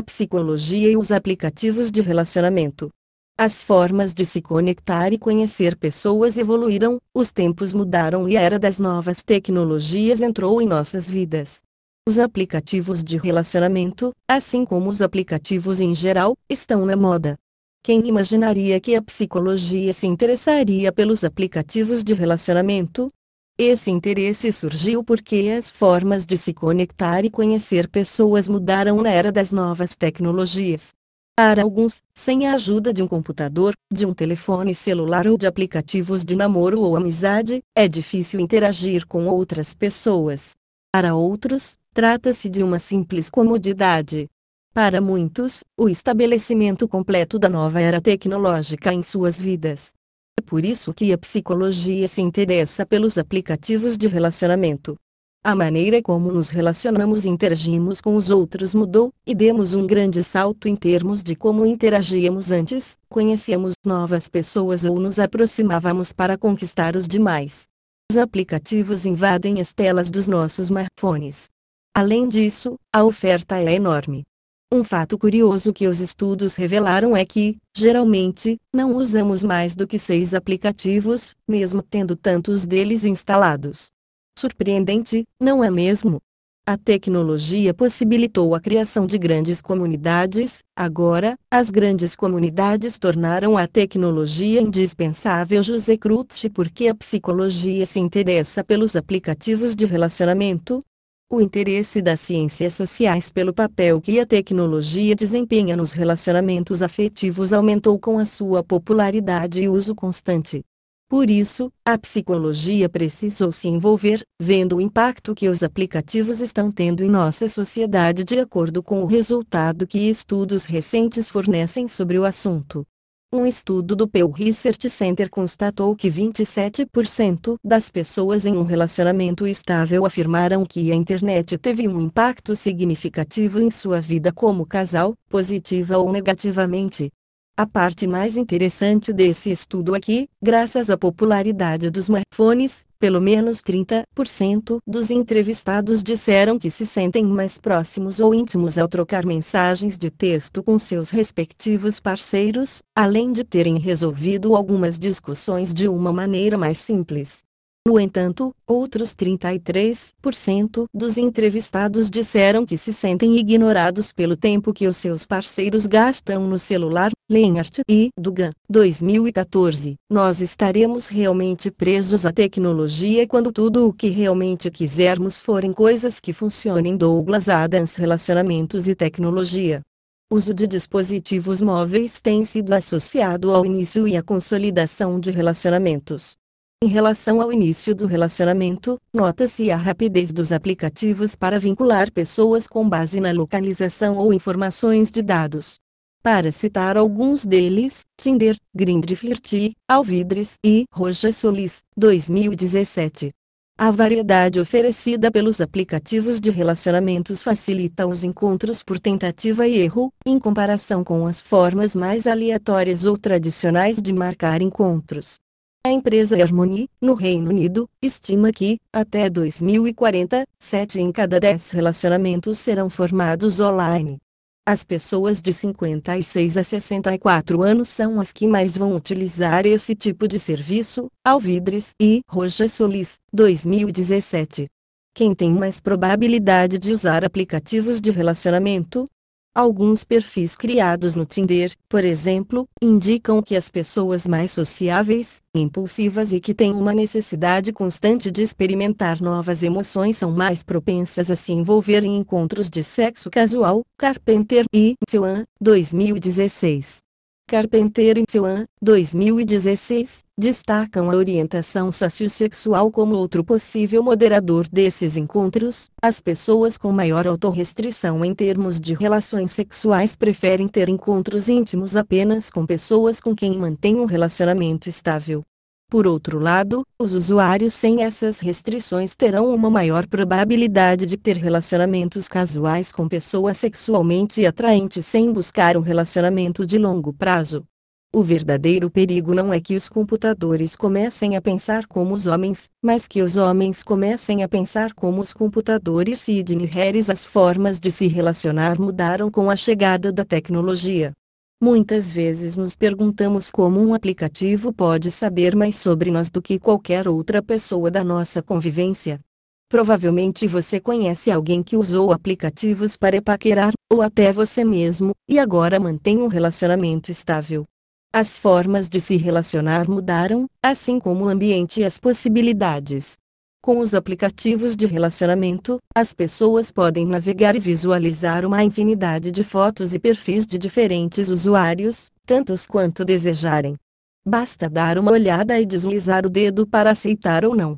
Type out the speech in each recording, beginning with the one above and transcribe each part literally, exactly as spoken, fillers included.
a psicologia e os aplicativos de relacionamento. As formas de se conectar e conhecer pessoas evoluíram, os tempos mudaram e a era das novas tecnologias entrou em nossas vidas. Os aplicativos de relacionamento, assim como os aplicativos em geral, estão na moda. Quem imaginaria que a psicologia se interessaria pelos aplicativos de relacionamento? Esse interesse surgiu porque as formas de se conectar e conhecer pessoas mudaram na era das novas tecnologias. Para alguns, sem a ajuda de um computador, de um telefone celular ou de aplicativos de namoro ou amizade, é difícil interagir com outras pessoas. Para outros, trata-se de uma simples comodidade. Para muitos, o estabelecimento completo da nova era tecnológica em suas vidas. É por isso que a psicologia se interessa pelos aplicativos de relacionamento. A maneira como nos relacionamos e interagimos com os outros mudou, e demos um grande salto em termos de como interagíamos antes, conhecíamos novas pessoas ou nos aproximávamos para conquistar os demais. Os aplicativos invadem as telas dos nossos smartphones. Além disso, a oferta é enorme. Um fato curioso que os estudos revelaram é que, geralmente, não usamos mais do que seis aplicativos, mesmo tendo tantos deles instalados. Surpreendente, não é mesmo? A tecnologia possibilitou a criação de grandes comunidades, agora, as grandes comunidades tornaram a tecnologia indispensável. José Krutz. Por que a psicologia se interessa pelos aplicativos de relacionamento? O interesse das ciências sociais pelo papel que a tecnologia desempenha nos relacionamentos afetivos aumentou com a sua popularidade e uso constante. Por isso, a psicologia precisou se envolver, vendo o impacto que os aplicativos estão tendo em nossa sociedade de acordo com o resultado que estudos recentes fornecem sobre o assunto. Um estudo do Pew Research Center constatou que vinte e sete por cento das pessoas em um relacionamento estável afirmaram que a internet teve um impacto significativo em sua vida como casal, positiva ou negativamente. A parte mais interessante desse estudo é que, graças à popularidade dos smartphones, pelo menos trinta por cento dos entrevistados disseram que se sentem mais próximos ou íntimos ao trocar mensagens de texto com seus respectivos parceiros, além de terem resolvido algumas discussões de uma maneira mais simples. No entanto, outros trinta e três por cento dos entrevistados disseram que se sentem ignorados pelo tempo que os seus parceiros gastam no celular. Lenart e Dugan, dois mil e quatorze, nós estaremos realmente presos à tecnologia quando tudo o que realmente quisermos forem coisas que funcionem. Douglas Adams. Relacionamentos e tecnologia. O uso de dispositivos móveis tem sido associado ao início e à consolidação de relacionamentos. Em relação ao início do relacionamento, nota-se a rapidez dos aplicativos para vincular pessoas com base na localização ou informações de dados. Para citar alguns deles, Tinder, Grindr, Flirt, Alvídrez e Rojas Solís, dois mil e dezessete. A variedade oferecida pelos aplicativos de relacionamentos facilita os encontros por tentativa e erro, em comparação com as formas mais aleatórias ou tradicionais de marcar encontros. A empresa Harmony, no Reino Unido, estima que, até dois mil e quarenta, sete em cada dez relacionamentos serão formados online. As pessoas de cinquenta e seis a sessenta e quatro anos são as que mais vão utilizar esse tipo de serviço. Alvídrez e Rojas Solís, dois mil e dezessete. Quem tem mais probabilidade de usar aplicativos de relacionamento? Alguns perfis criados no Tinder, por exemplo, indicam que as pessoas mais sociáveis, impulsivas e que têm uma necessidade constante de experimentar novas emoções são mais propensas a se envolver em encontros de sexo casual. Carpenter e Nsuan, dois mil e dezesseis. Carpenter e Seuan, dois mil e dezesseis, destacam a orientação sociossexual como outro possível moderador desses encontros. As pessoas com maior autorrestrição em termos de relações sexuais preferem ter encontros íntimos apenas com pessoas com quem mantêm um relacionamento estável. Por outro lado, os usuários sem essas restrições terão uma maior probabilidade de ter relacionamentos casuais com pessoas sexualmente atraentes sem buscar um relacionamento de longo prazo. O verdadeiro perigo não é que os computadores comecem a pensar como os homens, mas que os homens comecem a pensar como os computadores. Sidney Harris. As formas de se relacionar mudaram com a chegada da tecnologia. Muitas vezes nos perguntamos como um aplicativo pode saber mais sobre nós do que qualquer outra pessoa da nossa convivência. Provavelmente você conhece alguém que usou aplicativos para paquerar, ou até você mesmo, e agora mantém um relacionamento estável. As formas de se relacionar mudaram, assim como o ambiente e as possibilidades. Com os aplicativos de relacionamento, as pessoas podem navegar e visualizar uma infinidade de fotos e perfis de diferentes usuários, tantos quanto desejarem. Basta dar uma olhada e deslizar o dedo para aceitar ou não.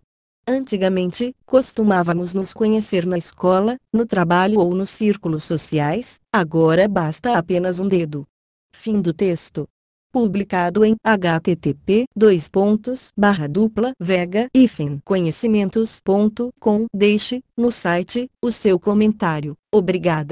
Antigamente, costumávamos nos conhecer na escola, no trabalho ou nos círculos sociais, agora basta apenas um dedo. Fim do texto. Publicado em h t t p dois pontos barra barra vega conhecimentos ponto com. Deixe, no site, o seu comentário. Obrigada.